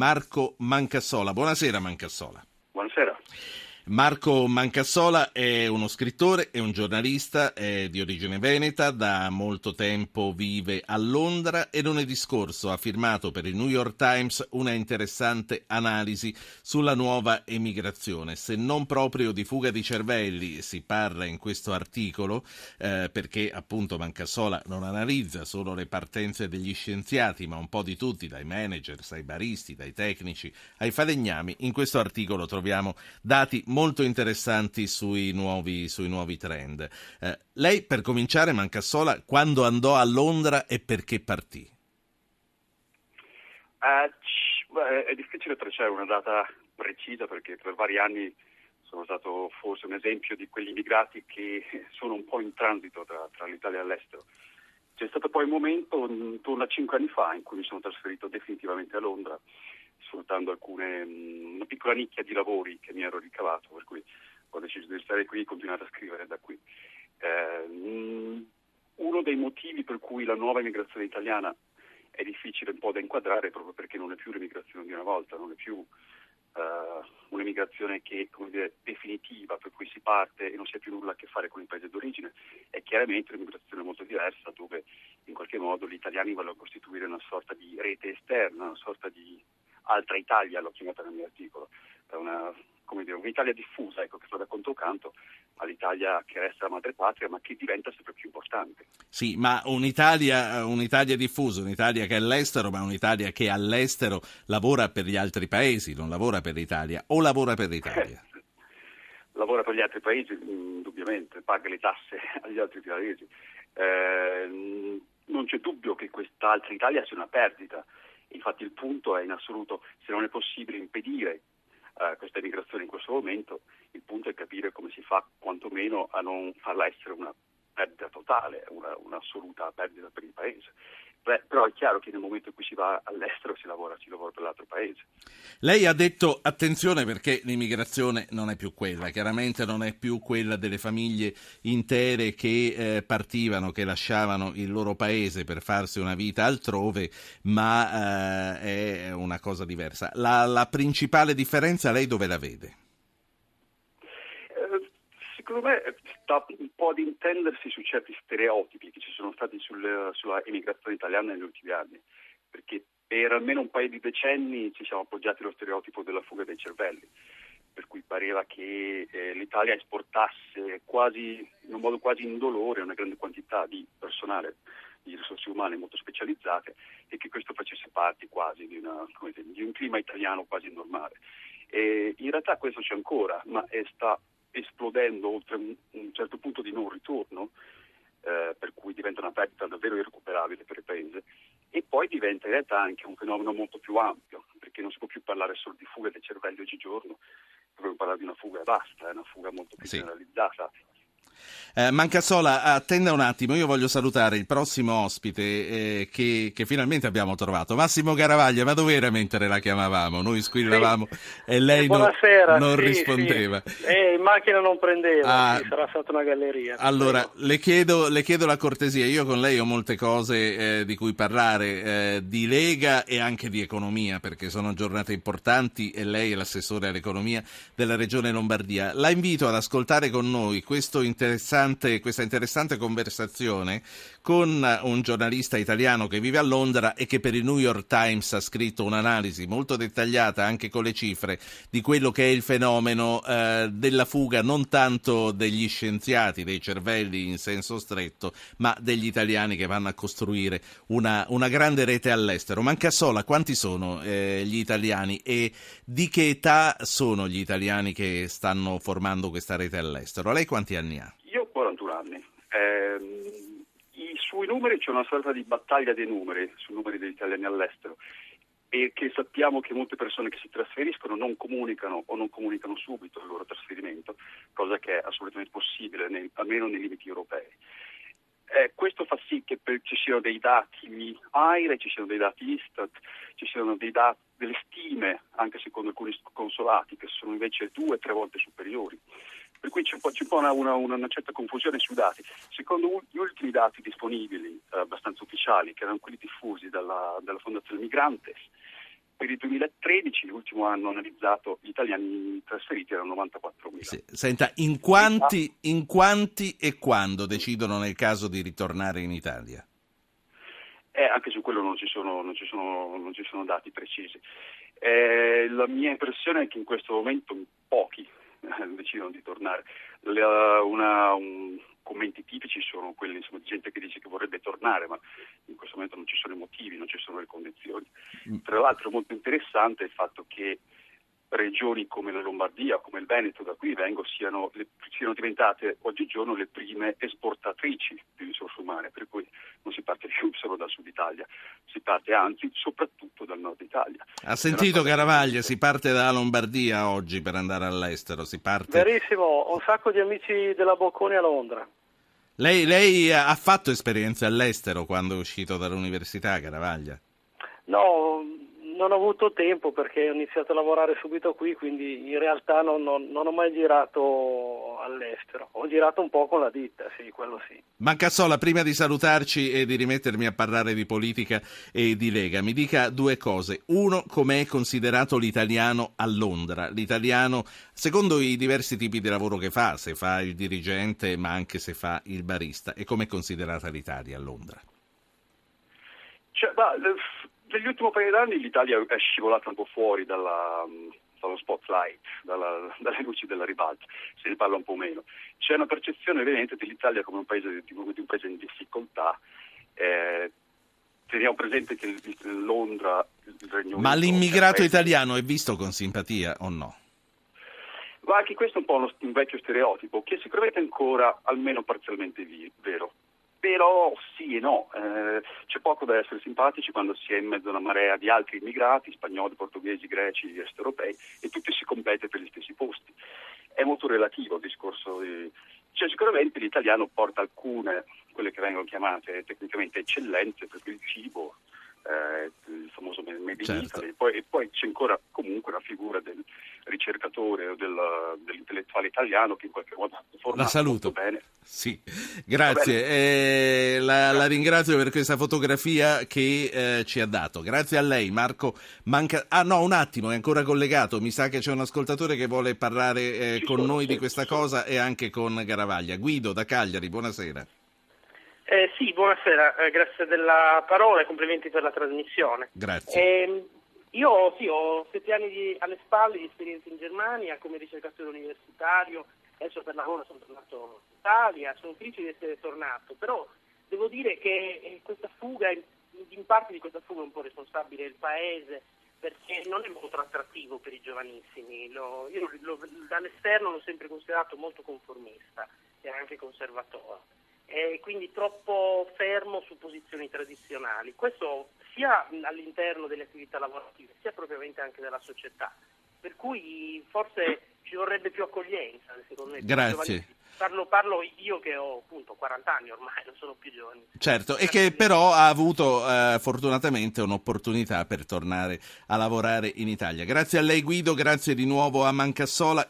Marco Mancassola. Buonasera Mancassola. Buonasera. Marco Mancassola è uno scrittore, è un giornalista, è di origine veneta, da molto tempo vive a Londra e lunedì scorso ha firmato per il New York Times una interessante analisi sulla nuova emigrazione. Se non proprio di fuga di cervelli si parla in questo articolo, perché appunto Mancassola non analizza solo le partenze degli scienziati, ma un po' di tutti, dai managers, ai baristi, dai tecnici, ai falegnami. In questo articolo troviamo dati molto interessanti sui nuovi trend. Lei, per cominciare, Mancassola, quando andò a Londra e perché partì? È difficile tracciare una data precisa, perché per vari anni sono stato forse un esempio di quegli immigrati che sono un po' in transito tra l'Italia e l'estero. C'è stato poi un momento, intorno a 5 anni fa, in cui mi sono trasferito definitivamente a Londra, sfruttando una piccola nicchia di lavori che mi ero ricavato, per cui ho deciso di stare qui e continuare a scrivere da qui. Uno dei motivi per cui la nuova immigrazione italiana è difficile un po' da inquadrare è proprio perché non è più l'immigrazione di una volta, non è più un'immigrazione che definitiva, per cui si parte e non si ha più nulla a che fare con il paese d'origine. È chiaramente un'immigrazione molto diversa, dove in qualche modo gli italiani vanno a costituire una sorta di rete esterna, una sorta di altra Italia, l'ho chiamata nel mio articolo, è un'Italia diffusa, ecco, che fa da controcanto all'Italia che resta la madrepatria, ma che diventa sempre più importante. Sì, ma un'Italia diffusa, un'Italia che è all'estero, ma un'Italia che all'estero lavora per gli altri paesi, non lavora per l'Italia, o lavora per l'Italia? Lavora per gli altri paesi, indubbiamente, paga le tasse agli altri paesi. Non c'è dubbio che quest'altra Italia sia una perdita. Infatti il punto è, in assoluto, se non è possibile impedire questa emigrazione in questo momento, il punto è capire come si fa quantomeno a non farla essere una perdita totale, un'assoluta perdita per il paese. Però è chiaro che nel momento in cui si va all'estero si lavora per l'altro paese. Lei ha detto attenzione, perché l'immigrazione non è più quella, chiaramente non è più quella delle famiglie intere che partivano, che lasciavano il loro paese per farsi una vita altrove, ma è una cosa diversa. La principale differenza lei dove la vede? Secondo me sta un po' ad intendersi su certi stereotipi che ci sono stati sulla emigrazione italiana negli ultimi anni, perché per almeno un paio di decenni ci siamo appoggiati allo stereotipo della fuga dei cervelli, per cui pareva che l'Italia esportasse in un modo quasi indolore una grande quantità di personale, di risorse umane molto specializzate, e che questo facesse parte quasi di un clima italiano quasi normale. E in realtà questo c'è ancora, ma sta esplodendo oltre un certo punto di non ritorno, per cui diventa una perdita davvero irrecuperabile per il paese, e poi diventa in realtà anche un fenomeno molto più ampio, perché non si può più parlare solo di fuga dei cervelli oggigiorno, dobbiamo parlare di una fuga e basta, è una fuga molto più generalizzata. Mancassola, attenda un attimo, io voglio salutare il prossimo ospite che finalmente abbiamo trovato, Massimo Garavaglia, ma dov'era mentre la chiamavamo? Noi squillavamo e lei non rispondeva. Sì. In macchina non prendeva, sarà stata una galleria. Allora, le chiedo la cortesia, io con lei ho molte cose di cui parlare, di Lega e anche di economia, perché sono giornate importanti e lei è l'assessore all'economia della Regione Lombardia. La invito ad ascoltare con noi questa interessante conversazione con un giornalista italiano che vive a Londra e che per il New York Times ha scritto un'analisi molto dettagliata, anche con le cifre, di quello che è il fenomeno della fuga, non tanto degli scienziati, dei cervelli in senso stretto, ma degli italiani che vanno a costruire una grande rete all'estero. Mancassola, quanti sono gli italiani e di che età sono gli italiani che stanno formando questa rete all'estero? Lei quanti anni ha? Io ho 41 anni. Sui numeri c'è una sorta di battaglia dei numeri, sui numeri degli italiani all'estero, perché sappiamo che molte persone che si trasferiscono non comunicano o non comunicano subito il loro trasferimento, cosa che è assolutamente possibile, almeno nei limiti europei. Questo fa sì che ci siano dei dati AIRE, ci siano dei dati ISTAT, ci siano delle stime, anche secondo alcuni consolati, che sono invece 2-3 volte superiori. Per cui c'è un po' una certa confusione sui dati. Secondo gli ultimi dati disponibili, abbastanza ufficiali, che erano quelli diffusi dalla Fondazione Migrantes, Per il 2013, l'ultimo anno analizzato, gli italiani trasferiti erano 94.000. Sì. Senta, in quanti e quando decidono nel caso di ritornare in Italia? Anche su quello non ci sono dati precisi. La mia impressione è che in questo momento pochi decidono di tornare. Commenti tipici sono quelli, insomma, di gente che dice che vorrebbe tornare, ma in questo momento non ci sono i motivi, non ci sono le condizioni. Tra l'altro molto interessante è il fatto che regioni come la Lombardia, come il Veneto, da cui vengo, siano diventate oggigiorno le prime esportatrici di risorse umane, per cui non si parte più solo dal sud Italia, si parte anzi soprattutto dal nord Italia. Ha sentito Garavaglia, si parte dalla Lombardia oggi per andare all'estero, si parte... Verissimo, ho un sacco di amici della Bocconi a Londra. Lei ha fatto esperienze all'estero quando è uscito dall'università, Garavaglia? No, non ho avuto tempo perché ho iniziato a lavorare subito qui, quindi in realtà non ho mai girato all'estero. Ho girato un po' con la ditta, sì, quello sì. Mancassola, prima di salutarci e di rimettermi a parlare di politica e di Lega, mi dica due cose. Uno, com'è considerato l'italiano a Londra? L'italiano, secondo i diversi tipi di lavoro che fa, se fa il dirigente ma anche se fa il barista. E com'è considerata l'Italia a Londra? Negli ultimi paio d'anni l'Italia è scivolata un po' fuori dallo spotlight, dalle luci della ribalta, se ne parla un po' meno. C'è una percezione evidente dell'Italia come un paese in difficoltà. Teniamo presente che Londra, il Regno Unito... Ma l'immigrato italiano è visto con simpatia o no? Ma anche questo è un po' un vecchio stereotipo, che sicuramente è ancora almeno parzialmente vero. Però sì e no, c'è poco da essere simpatici quando si è in mezzo a una marea di altri immigrati, spagnoli, portoghesi, greci, est europei, e tutti si compete per gli stessi posti. È molto relativo il discorso. Cioè, sicuramente l'italiano porta alcune, quelle che vengono chiamate tecnicamente eccellenze, perché il cibo, il famoso Made in Italy, e poi c'è ancora comunque la figura del ricercatore o dell'intellettuale italiano che in qualche modo ha formato. La saluto. Bene. Sì, grazie. La ringrazio per questa fotografia che ci ha dato. Grazie a lei, Marco Mancassola. Ah no, un attimo, è ancora collegato. Mi sa che c'è un ascoltatore che vuole parlare con noi di questa cosa e anche con Garavaglia. Guido da Cagliari, buonasera. Sì, buonasera, grazie della parola e complimenti per la trasmissione. Grazie. Io ho 7 anni alle spalle di esperienza in Germania come ricercatore universitario, adesso per lavoro sono tornato in Italia, sono felice di essere tornato, però devo dire che questa fuga, in parte di questa fuga è un po' responsabile il paese, perché non è molto attrattivo per i giovanissimi, io dall'esterno l'ho sempre considerato molto conformista e anche conservatore. E quindi troppo fermo su posizioni tradizionali, questo sia all'interno delle attività lavorative sia propriamente anche della società, per cui forse ci vorrebbe più accoglienza, secondo me. Grazie. Parlo io che ho appunto 40 anni ormai, non sono più giovane. Certo, e che però ha avuto fortunatamente un'opportunità per tornare a lavorare in Italia. Grazie a lei Guido, grazie di nuovo a Mancassola.